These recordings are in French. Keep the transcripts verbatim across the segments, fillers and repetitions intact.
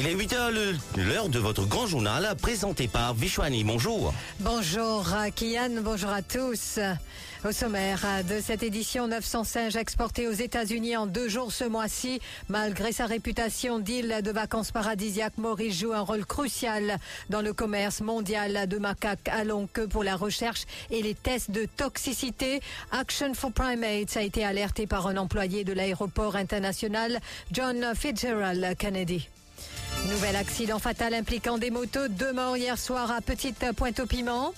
Il est huit heures, l'heure de votre grand journal présenté par Vishwanee. Bonjour. Bonjour Kian, bonjour à tous. Au sommaire de cette édition, neuf cents singes exportés aux États-Unis en deux jours ce mois-ci. Malgré sa réputation d'île de vacances paradisiaque, Maurice joue un rôle crucial dans le commerce mondial de macaques à longue queue pour la recherche et les tests de toxicité. Action for Primates a été alerté par un employé de l'aéroport international John Fitzgerald Kennedy. Nouvel accident fatal impliquant des motos, deux morts hier soir à Petite Pointe-au-Piment.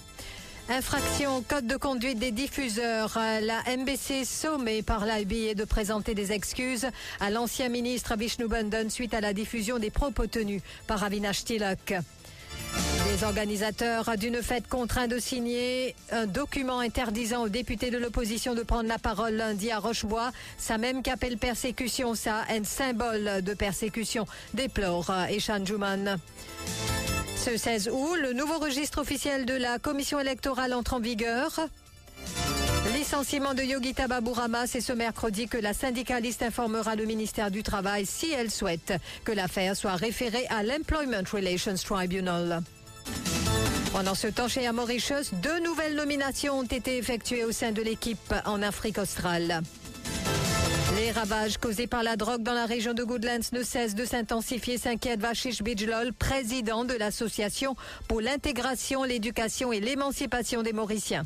Infraction au code de conduite des diffuseurs. La M B C sommée par l'I B de présenter des excuses à l'ancien ministre Vishnu Bandhan suite à la diffusion des propos tenus par Avinash Tilak. Les organisateurs d'une fête contraints de signer un document interdisant aux députés de l'opposition de prendre la parole lundi à Roche-Bois. Ça même qu'appelle persécution, ça, un symbole de persécution, déplore Eshan Juman. Ce seize août, le nouveau registre officiel de la commission électorale entre en vigueur. Licenciement de Yogita Baburama, c'est ce mercredi que la syndicaliste informera le ministère du Travail si elle souhaite que l'affaire soit référée à l'Employment Relations Tribunal. Pendant ce temps, chez Mauritius, deux nouvelles nominations ont été effectuées au sein de l'équipe en Afrique australe. Les ravages causés par la drogue dans la région de Goodlands ne cessent de s'intensifier, s'inquiète Vachish Bijlol, président de l'association pour l'intégration, l'éducation et l'émancipation des Mauriciens.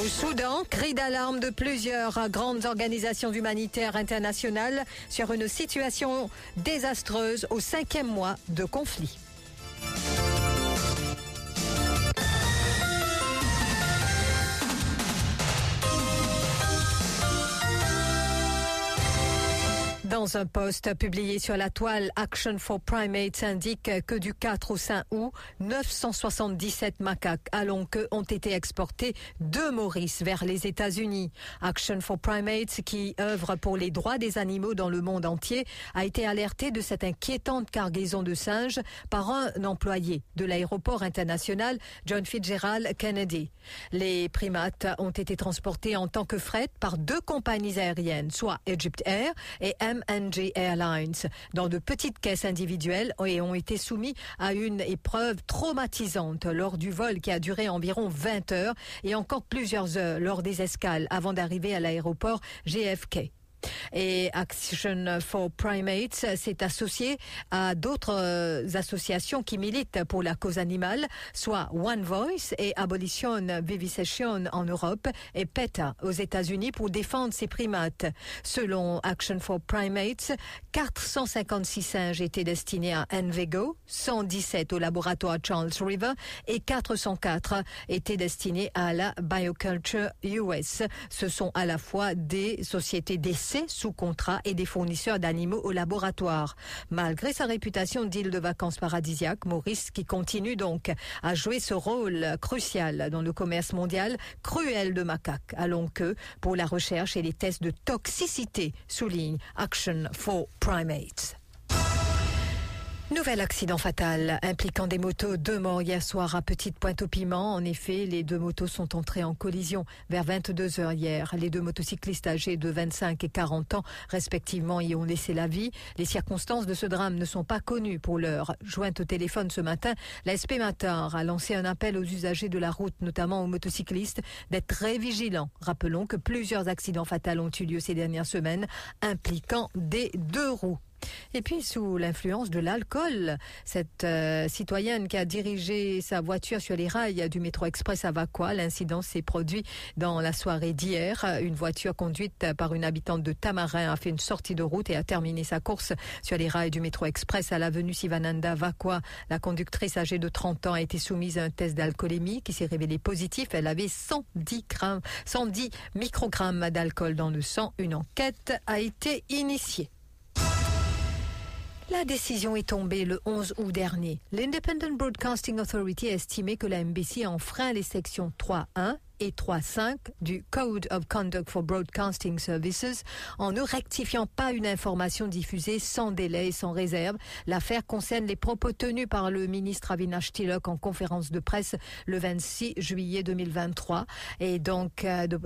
Au Soudan, cri d'alarme de plusieurs grandes organisations humanitaires internationales sur une situation désastreuse au cinquième mois de conflit. Dans un post publié sur la toile, Action for Primates indique que du quatre au cinq août, neuf cent soixante-dix-sept macaques à longue queue ont été exportés de Maurice vers les États-Unis. Action for Primates, qui œuvre pour les droits des animaux dans le monde entier, a été alerté de cette inquiétante cargaison de singes par un employé de l'aéroport international John Fitzgerald Kennedy. Les primates ont été transportés en tant que fret par deux compagnies aériennes, soit Egypt Air et M. N G Airlines, dans de petites caisses individuelles et ont été soumis à une épreuve traumatisante lors du vol qui a duré environ vingt heures et encore plusieurs heures lors des escales avant d'arriver à l'aéroport J F K. Et Action for Primates s'est associé à d'autres associations qui militent pour la cause animale, soit One Voice et Abolition Vivisection en Europe et PETA aux États-Unis pour défendre ces primates. Selon Action for Primates, quatre cent cinquante-six singes étaient destinés à Envigo, cent dix-sept au laboratoire Charles River et quatre cent quatre étaient destinés à la Bioculture U S. Ce sont à la fois des sociétés d'essai sous contrat et des fournisseurs d'animaux au laboratoire. Malgré sa réputation d'île de vacances paradisiaque, Maurice, qui continue donc à jouer ce rôle crucial dans le commerce mondial, cruel de macaques à longue queue pour la recherche et les tests de toxicité, souligne Action for Primates. Nouvel accident fatal impliquant des motos, deux morts hier soir à Petite Pointe-au-Piment. En effet, les deux motos sont entrées en collision vers vingt-deux heures hier. Les deux motocyclistes âgés de vingt-cinq et quarante ans, respectivement, y ont laissé la vie. Les circonstances de ce drame ne sont pas connues pour l'heure. Jointe au téléphone ce matin, la S P Matar a lancé un appel aux usagers de la route, notamment aux motocyclistes, d'être très vigilants. Rappelons que plusieurs accidents fatals ont eu lieu ces dernières semaines, impliquant des deux roues. Et puis, sous l'influence de l'alcool, cette euh, citoyenne qui a dirigé sa voiture sur les rails du métro express à Vacoa, l'incident s'est produit dans la soirée d'hier. Une voiture conduite par une habitante de Tamarin a fait une sortie de route et a terminé sa course sur les rails du métro express à l'avenue Sivananda Vacoa. La conductrice âgée de trente ans a été soumise à un test d'alcoolémie qui s'est révélé positif. Elle avait cent dix microgrammes d'alcool dans le sang. Une enquête a été initiée. La décision est tombée le onze août dernier. L'Independent Broadcasting Authority a estimé que la M B C a enfreint les sections trois point un et trois point cinq du Code of Conduct for Broadcasting Services. En ne rectifiant pas une information diffusée sans délai et sans réserve, l'affaire concerne les propos tenus par le ministre Avinash Tilak en conférence de presse le vingt-six juillet deux mille vingt-trois. Et donc, euh, de,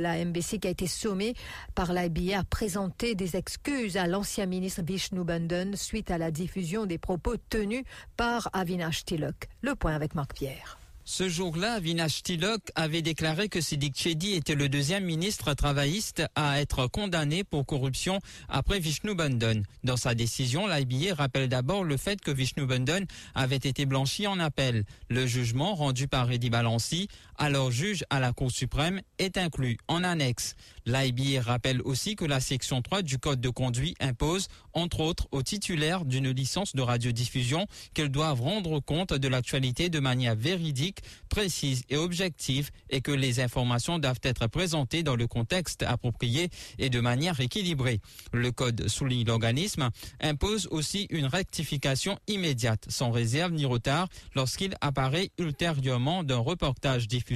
la M B C qui a été sommée par l'I B A a présenté des excuses à l'ancien ministre Vishnu Bandhan suite à la diffusion des propos tenus par Avinash Tilak. Le point avec Marc Pierre. Ce jour-là, Avinash Tilak avait déclaré que Sidick Chady était le deuxième ministre travailliste à être condamné pour corruption après Vishnu Bandhan. Dans sa décision, l'I B A rappelle d'abord le fait que Vishnu Bandhan avait été blanchi en appel. Le jugement rendu par Eddy Balancy, alors juge à la Cour suprême, est inclus en annexe. L'I B A rappelle aussi que la section trois du Code de conduite impose, entre autres, aux titulaires d'une licence de radiodiffusion qu'elles doivent rendre compte de l'actualité de manière véridique, précise et objective, et que les informations doivent être présentées dans le contexte approprié et de manière équilibrée. Le code, souligne l'organisme, impose aussi une rectification immédiate, sans réserve ni retard, lorsqu'il apparaît ultérieurement d'un reportage diffusé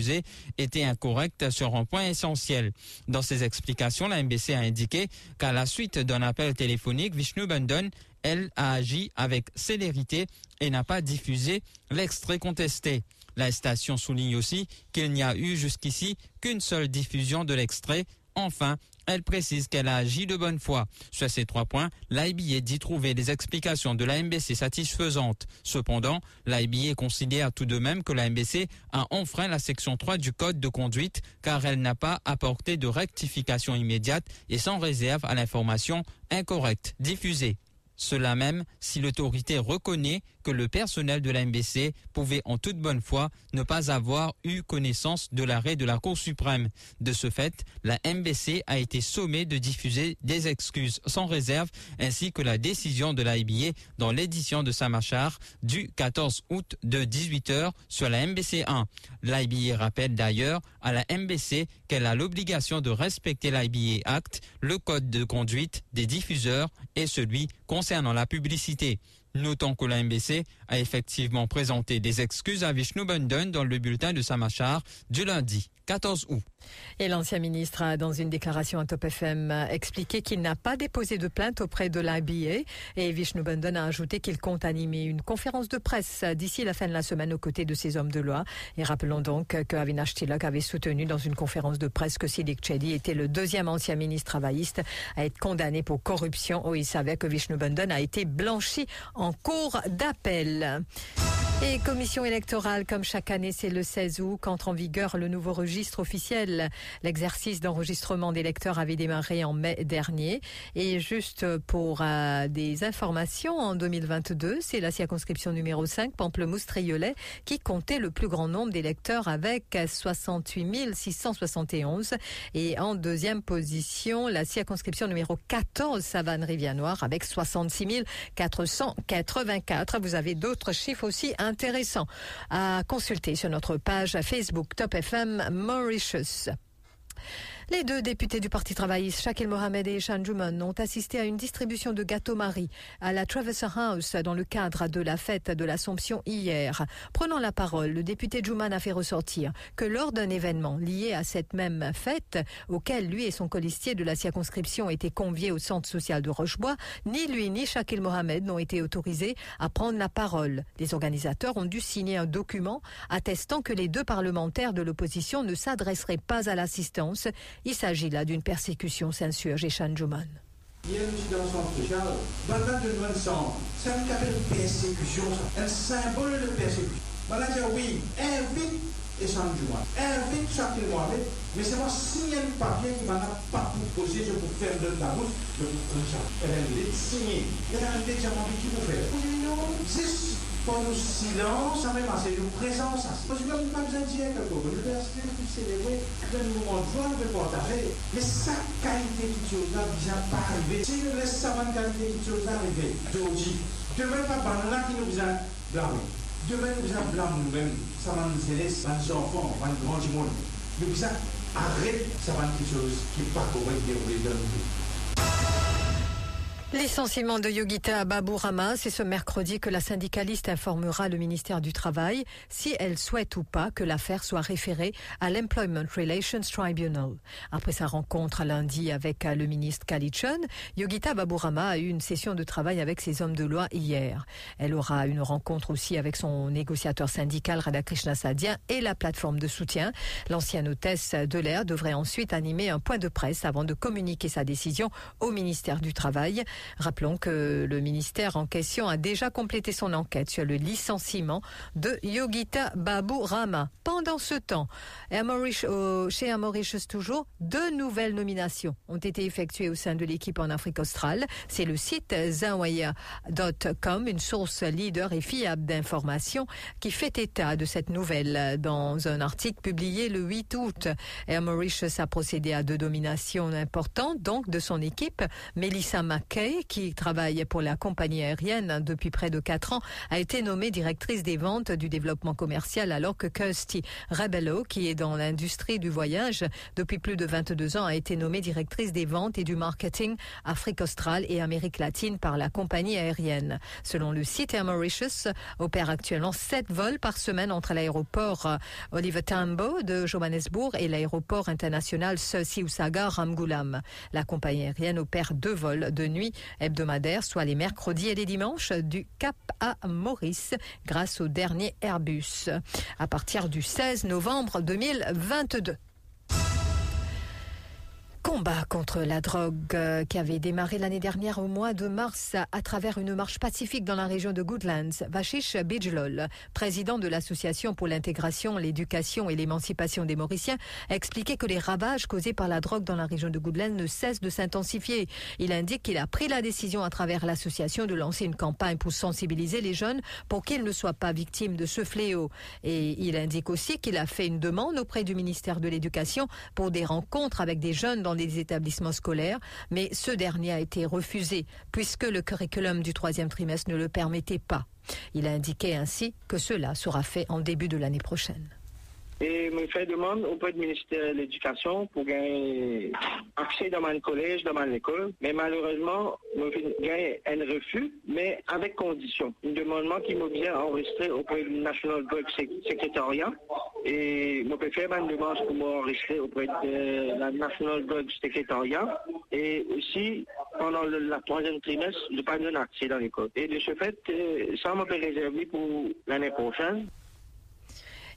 était incorrect sur un point essentiel. Dans ses explications, la M B C a indiqué qu'à la suite d'un appel téléphonique, Vishnu Bandhan, elle, a agi avec célérité et n'a pas diffusé l'extrait contesté. La station souligne aussi qu'il n'y a eu jusqu'ici qu'une seule diffusion de l'extrait. Enfin, elle précise qu'elle a agi de bonne foi. Sur ces trois points, l'I B A dit trouver des explications de la M B C satisfaisantes. Cependant, l'I B A considère tout de même que la M B C a enfreint la section trois du Code de conduite car elle n'a pas apporté de rectification immédiate et sans réserve à l'information incorrecte diffusée. Cela même si l'autorité reconnaît que le personnel de la M B C pouvait en toute bonne foi ne pas avoir eu connaissance de l'arrêt de la Cour suprême. De ce fait, la M B C a été sommée de diffuser des excuses sans réserve ainsi que la décision de l'I B A dans l'édition de Samachar du quatorze août de dix-huit heures sur la M B C un. L'I B A rappelle d'ailleurs à la M B C qu'elle a l'obligation de respecter l'I B A Act, le code de conduite des diffuseurs et celui concernant Concernant la publicité. Notons que la M B C a effectivement présenté des excuses à Vishnu Bandhan dans le bulletin de Samachar du lundi quatorze août. Et l'ancien ministre a, dans une déclaration à Top F M, expliqué qu'il n'a pas déposé de plainte auprès de l'I B A. Et Vishnu Bandhan a ajouté qu'il compte animer une conférence de presse d'ici la fin de la semaine aux côtés de ses hommes de loi. Et rappelons donc que Avinash Tilak avait soutenu dans une conférence de presse que Sidick Chady était le deuxième ancien ministre travailliste à être condamné pour corruption, où il savait que Vishnu Bandhan a été blanchi en cours d'appel. Et commission électorale, comme chaque année, c'est le seize août qu'entre en vigueur le nouveau registre officiel. L'exercice d'enregistrement des électeurs avait démarré en mai dernier. Et juste pour euh, des informations, en deux mille vingt-deux, c'est la circonscription numéro cinq, Pamplemousse-Triolet, qui comptait le plus grand nombre d'électeurs avec soixante-huit mille six cent soixante et onze. Et en deuxième position, la circonscription numéro quatorze, Savane-Rivière-Noire, avec soixante-six mille quatre cent quatre-vingt-quatre. Vous avez d'autres chiffres aussi intéressant à consulter sur notre page Facebook Top F M Mauritius. Les deux députés du Parti travailliste, Shaquille Mohamed et Eshan Juman, ont assisté à une distribution de gâteaux Marie à la Traverser House dans le cadre de la fête de l'Assomption hier. Prenant la parole, le député Juman a fait ressortir que lors d'un événement lié à cette même fête, auquel lui et son colistier de la circonscription étaient conviés au centre social de Roche-Bois, ni lui ni Shaquille Mohamed n'ont été autorisés à prendre la parole. Les organisateurs ont dû signer un document attestant que les deux parlementaires de l'opposition ne s'adresseraient pas à l'assistance. Il s'agit là d'une persécution, s'insurge Eshan Juman. Bienvenue dans son social. Bandhan de loin sang. C'est un cadre de persécution, un symbole de persécution. Voilà, dire oui, invite Eshan Juman, invite Shaquille Mohamed, mais c'est moi signer le papier qui m'en a pas proposé, je peux faire de la route, je peux faire elle est signée. Il y a un déjeuner qui vous fait. Non, c'est pour nous silence, ça même assez une présence. Parce que nous pas besoin de dire quelque chose. Je vais assister pour célébrer un moment de joie, de partager. Mais sa qualité qui tu as déjà pas arrivé. Si nous laissons sa bonne qualité qui tu as arrivé, d'aujourd'hui, demain pas par là qui nous a blâmé. Demain nous a blâmé nous-mêmes. Ça va nous laisser dans nos enfants, dans le grand du monde. Nous ça arrête, ça va être quelque chose qui n'est pas correct de nous. Licenciement de Yogita Baburama, c'est ce mercredi que la syndicaliste informera le ministère du Travail si elle souhaite ou pas que l'affaire soit référée à l'Employment Relations Tribunal. Après sa rencontre lundi avec le ministre Kalichon, Yogita Baburama a eu une session de travail avec ses hommes de loi hier. Elle aura une rencontre aussi avec son négociateur syndical Radhakrishna Sadhya et la plateforme de soutien. L'ancienne hôtesse de l'air devrait ensuite animer un point de presse avant de communiquer sa décision au ministère du Travail. Rappelons que le ministère en question a déjà complété son enquête sur le licenciement de Yogita Baburama. Pendant ce temps, à Maurice, euh, chez à Maurice toujours, deux nouvelles nominations ont été effectuées au sein de l'équipe en Afrique australe. C'est le site zawaya dot com, une source leader et fiable d'informations, qui fait état de cette nouvelle dans un article publié le huit août. Air Mauritius a procédé à deux nominations importantes, donc de son équipe. Melissa McKay, qui travaille pour la compagnie aérienne depuis près de quatre ans, a été nommée directrice des ventes du développement commercial, alors que Kirsty Rebello, qui est dans l'industrie du voyage depuis plus de vingt-deux ans, a été nommée directrice des ventes et du marketing Afrique australe et Amérique latine par la compagnie aérienne. Selon le site, Air Mauritius opère actuellement sept vols par semaine entre l'aéroport Oliver Tambo de Johannesburg et l'aéroport international Siusaga Ramgulam. La compagnie aérienne opère deux vols de nuit hebdomadaires, soit les mercredis et les dimanches, du Cap à Maurice, grâce au dernier Airbus, à partir du seize novembre deux mille vingt-deux. Combat contre la drogue euh, qui avait démarré l'année dernière au mois de mars à travers une marche pacifique dans la région de Goodlands. Vachish Bijlol, président de l'association pour l'intégration, l'éducation et l'émancipation des Mauriciens, a expliqué que les ravages causés par la drogue dans la région de Goodlands ne cessent de s'intensifier. Il indique qu'il a pris la décision à travers l'association de lancer une campagne pour sensibiliser les jeunes pour qu'ils ne soient pas victimes de ce fléau. Et il indique aussi qu'il a fait une demande auprès du ministère de l'Éducation pour des rencontres avec des jeunes dans des établissements scolaires, mais ce dernier a été refusé puisque le curriculum du troisième trimestre ne le permettait pas. Il a indiqué ainsi que cela sera fait en début de l'année prochaine. Et me fait demande auprès du ministère de l'Éducation pour gagner accès dans mon collège, dans mon école. Mais malheureusement, me fait gagner un refus, mais avec condition. Une demande qui m'a bien enregistré auprès du National Drug Secrétariat. Et me fait faire ma demande pour m'enregistrer auprès de la National Drug Secrétariat. Et aussi, pendant le la troisième trimestre, je n'ai pas donné accès dans l'école. Et de ce fait, ça m'a fait réserver pour l'année prochaine.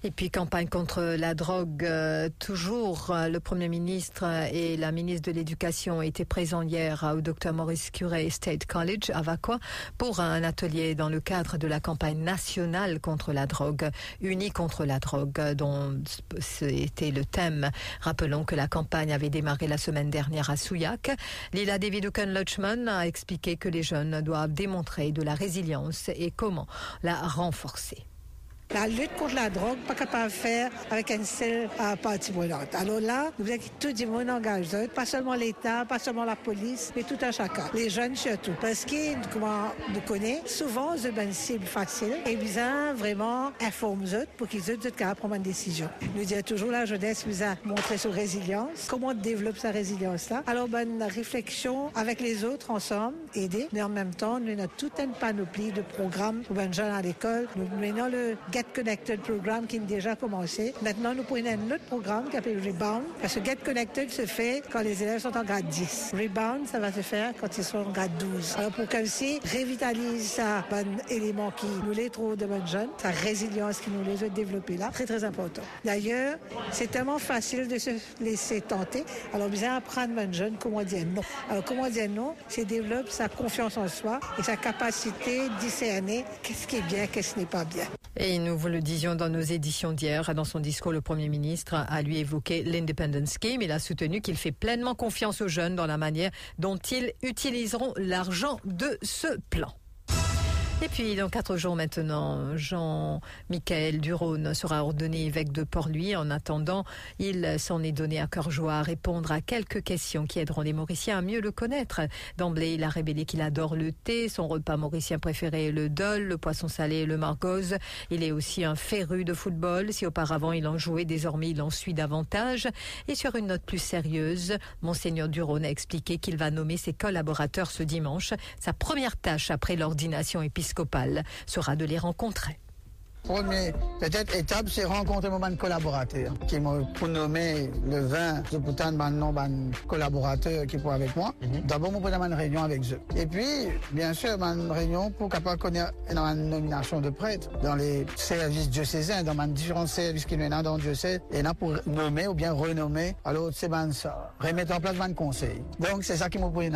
Et puis campagne contre la drogue, euh, toujours euh, le Premier ministre et la ministre de l'Éducation étaient présents hier euh, au Dr Maurice Curé State College à Vacoa pour un atelier dans le cadre de la campagne nationale contre la drogue, unie contre la drogue, dont c'était le thème. Rappelons que la campagne avait démarré la semaine dernière à Souillac. Lila Davidukan-Lutchman a expliqué que les jeunes doivent démontrer de la résilience et comment la renforcer. La lutte contre la drogue, pas capable de faire avec une seule euh, partie volante. Alors là, nous avons tout du monde engagé, pas seulement l'État, pas seulement la police, mais tout un chacun. Les jeunes surtout. Parce qu'ils nous connaissent, souvent, c'est une cible facile. Et nous avons vraiment informé eux pour qu'ils aient capable de prendre une décision. Nous disons toujours la jeunesse nous a montré sa résilience, comment on développe sa résilience-là. Alors, ben, réflexion avec les autres ensemble, aider. Mais en même temps, nous avons toute une panoplie de programmes pour les jeunes à l'école. Nous menons le Get Connected programme qui a déjà commencé. Maintenant, nous prenons un autre programme qui s'appelle Rebound. Parce que Get Connected se fait quand les élèves sont en grade dix. Rebound, ça va se faire quand ils sont en grade douze. Alors, pour qu'ainsi révitalise ça, bon élément qui nous les trouve de bonnes jeunes, sa résilience qui nous les a développés là, très, très important. D'ailleurs, c'est tellement facile de se laisser tenter. Alors, nous allons apprendre bonnes jeunes comment dire non. Alors, comment dire non, c'est développer sa confiance en soi et sa capacité de discerner qu'est-ce qui est bien, qu'est-ce qui n'est pas bien. Et nous vous le disions dans nos éditions d'hier, dans son discours, le Premier ministre a lui évoqué l'Independence Scheme. Il a soutenu qu'il fait pleinement confiance aux jeunes dans la manière dont ils utiliseront l'argent de ce plan. Et puis, dans quatre jours maintenant, Jean-Michel Durhône sera ordonné évêque de Port-Louis. En attendant, il s'en est donné à cœur joie à répondre à quelques questions qui aideront les Mauriciens à mieux le connaître. D'emblée, il a révélé qu'il adore le thé, son repas mauricien préféré est le dol, le poisson salé et le margoz. Il est aussi un féru de football. Si auparavant il en jouait, désormais il en suit davantage. Et sur une note plus sérieuse, Monseigneur Durhône a expliqué qu'il va nommer ses collaborateurs ce dimanche. Sa première tâche après l'ordination épiscopale sera de les rencontrer. Première peut-être étape, c'est rencontrer mon collaborateur qui m'a pronommé le vingt, je putain de mon collaborateur qui pour avec moi. Mm-hmm. D'abord, je prends une réunion avec eux. Et puis, bien sûr, une réunion pour capable connaître une nomination de prêtre dans les services diocésains, dans les différents services qui nous ont dans le diocèse, et là pour nommer ou bien renommer. Alors, c'est ben ça, remettre en place un conseil. Donc, c'est ça qui m'a pris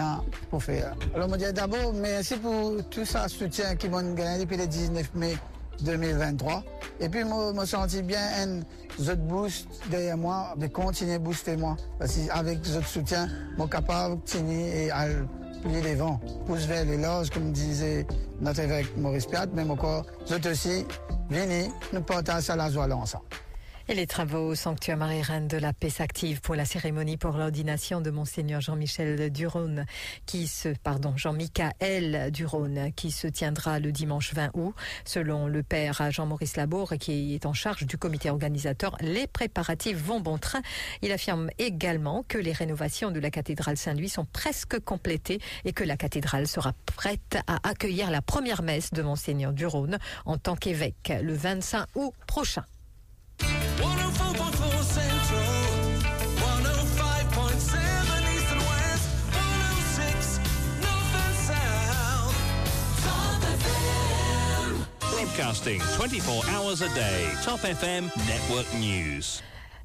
pour faire. Alors, je dis d'abord, merci pour tout ça, soutien qui m'ont gagné depuis le dix-neuf mai deux mille vingt-trois. Et puis, moi, je me sentis bien un autre boost derrière moi, de continuer à booster moi. Parce qu'avec ce soutien, je suis capable de tenir et de plier les vents. Pousse vers l'éloge, comme disait notre évêque Maurice Piat, mais encore, je aussi, venez, nous portons ça à la joie ensemble. Et les travaux au sanctuaire Marie-Reine de la Paix s'activent pour la cérémonie pour l'ordination de Monseigneur Jean-Michel Durhône, qui se, pardon, Jean-Michel Durhône, qui se tiendra le dimanche vingt août. Selon le père Jean-Maurice Labour, qui est en charge du comité organisateur, les préparatifs vont bon train. Il affirme également que les rénovations de la cathédrale Saint-Louis sont presque complétées et que la cathédrale sera prête à accueillir la première messe de Monseigneur Durhône en tant qu'évêque le vingt-cinq août prochain. one oh four point four Central, one oh five point seven East and West, one oh six North and South. Top F M. Broadcasting twenty-four hours a day. Top F M Network News.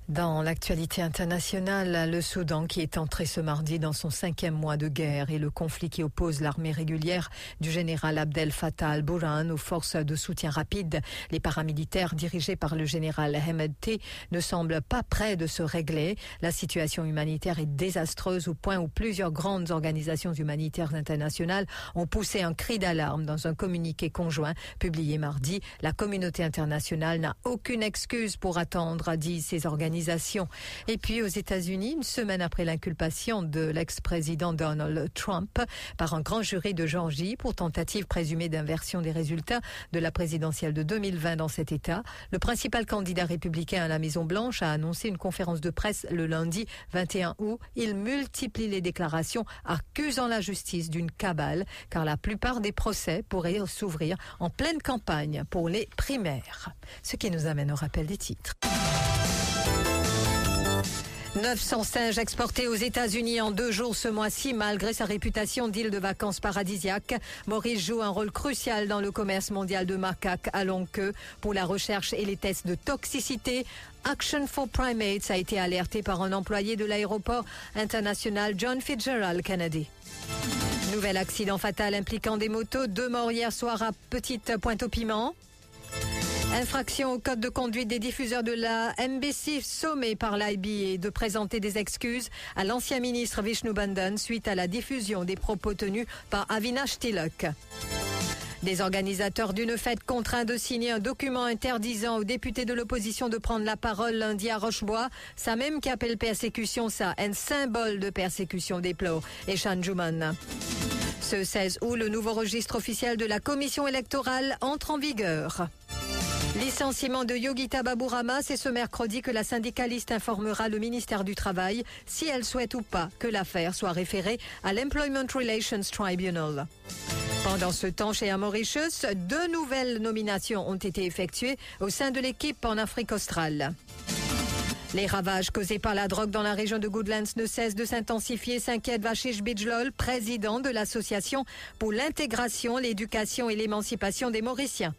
Dans l'actualité internationale, le Soudan qui est entré ce mardi dans son cinquième mois de guerre et le conflit qui oppose l'armée régulière du général Abdel Fattah al-Burhan aux forces de soutien rapide. Les paramilitaires dirigés par le général Ahmed T ne semblent pas prêts de se régler. La situation humanitaire est désastreuse au point où plusieurs grandes organisations humanitaires internationales ont poussé un cri d'alarme dans un communiqué conjoint publié mardi. La communauté internationale n'a aucune excuse pour attendre, disent ces organisations. Et puis aux États-Unis, une semaine après l'inculpation de l'ex-président Donald Trump par un grand jury de Géorgie pour tentative présumée d'inversion des résultats de la présidentielle de deux mille vingt dans cet État, le principal candidat républicain à la Maison-Blanche a annoncé une conférence de presse le lundi vingt et un août. Il multiplie les déclarations accusant la justice d'une cabale, car la plupart des procès pourraient s'ouvrir en pleine campagne pour les primaires. Ce qui nous amène au rappel des titres. neuf cents singes exportés aux États-Unis en deux jours ce mois-ci, malgré sa réputation d'île de vacances paradisiaque. Maurice joue un rôle crucial dans le commerce mondial de macaques à longue queue pour la recherche et les tests de toxicité. Action for Primates a été alerté par un employé de l'aéroport international John Fitzgerald Kennedy. Nouvel accident fatal impliquant des motos, deux morts hier soir à Petite Pointe-au-Piment. Infraction au code de conduite des diffuseurs de la M B C, sommé par l'I B A de présenter des excuses à l'ancien ministre Vishnu Bandhan suite à la diffusion des propos tenus par Avinash Tilak. Des organisateurs d'une fête contraints de signer un document interdisant aux députés de l'opposition de prendre la parole lundi à Roche-Bois. Ça même qui appelle persécution, ça, un symbole de persécution, déplore Eshan Juman. Ce seize août, le nouveau registre officiel de la commission électorale entre en vigueur. Licenciement de Yogita Baburama, c'est ce mercredi que la syndicaliste informera le ministère du Travail si elle souhaite ou pas que l'affaire soit référée à l'Employment Relations Tribunal. Pendant ce temps, chez Air Mauritius, deux nouvelles nominations ont été effectuées au sein de l'équipe en Afrique australe. Les ravages causés par la drogue dans la région de Goodlands ne cessent de s'intensifier, s'inquiète Vachish Bijlol, président de l'association pour l'intégration, l'éducation et l'émancipation des Mauriciens.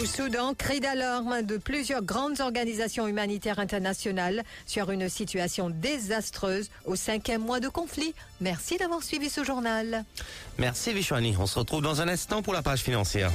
Au Soudan, cri d'alarme de plusieurs grandes organisations humanitaires internationales sur une situation désastreuse au cinquième mois de conflit. Merci d'avoir suivi ce journal. Merci Vishwanee. On se retrouve dans un instant pour la page financière.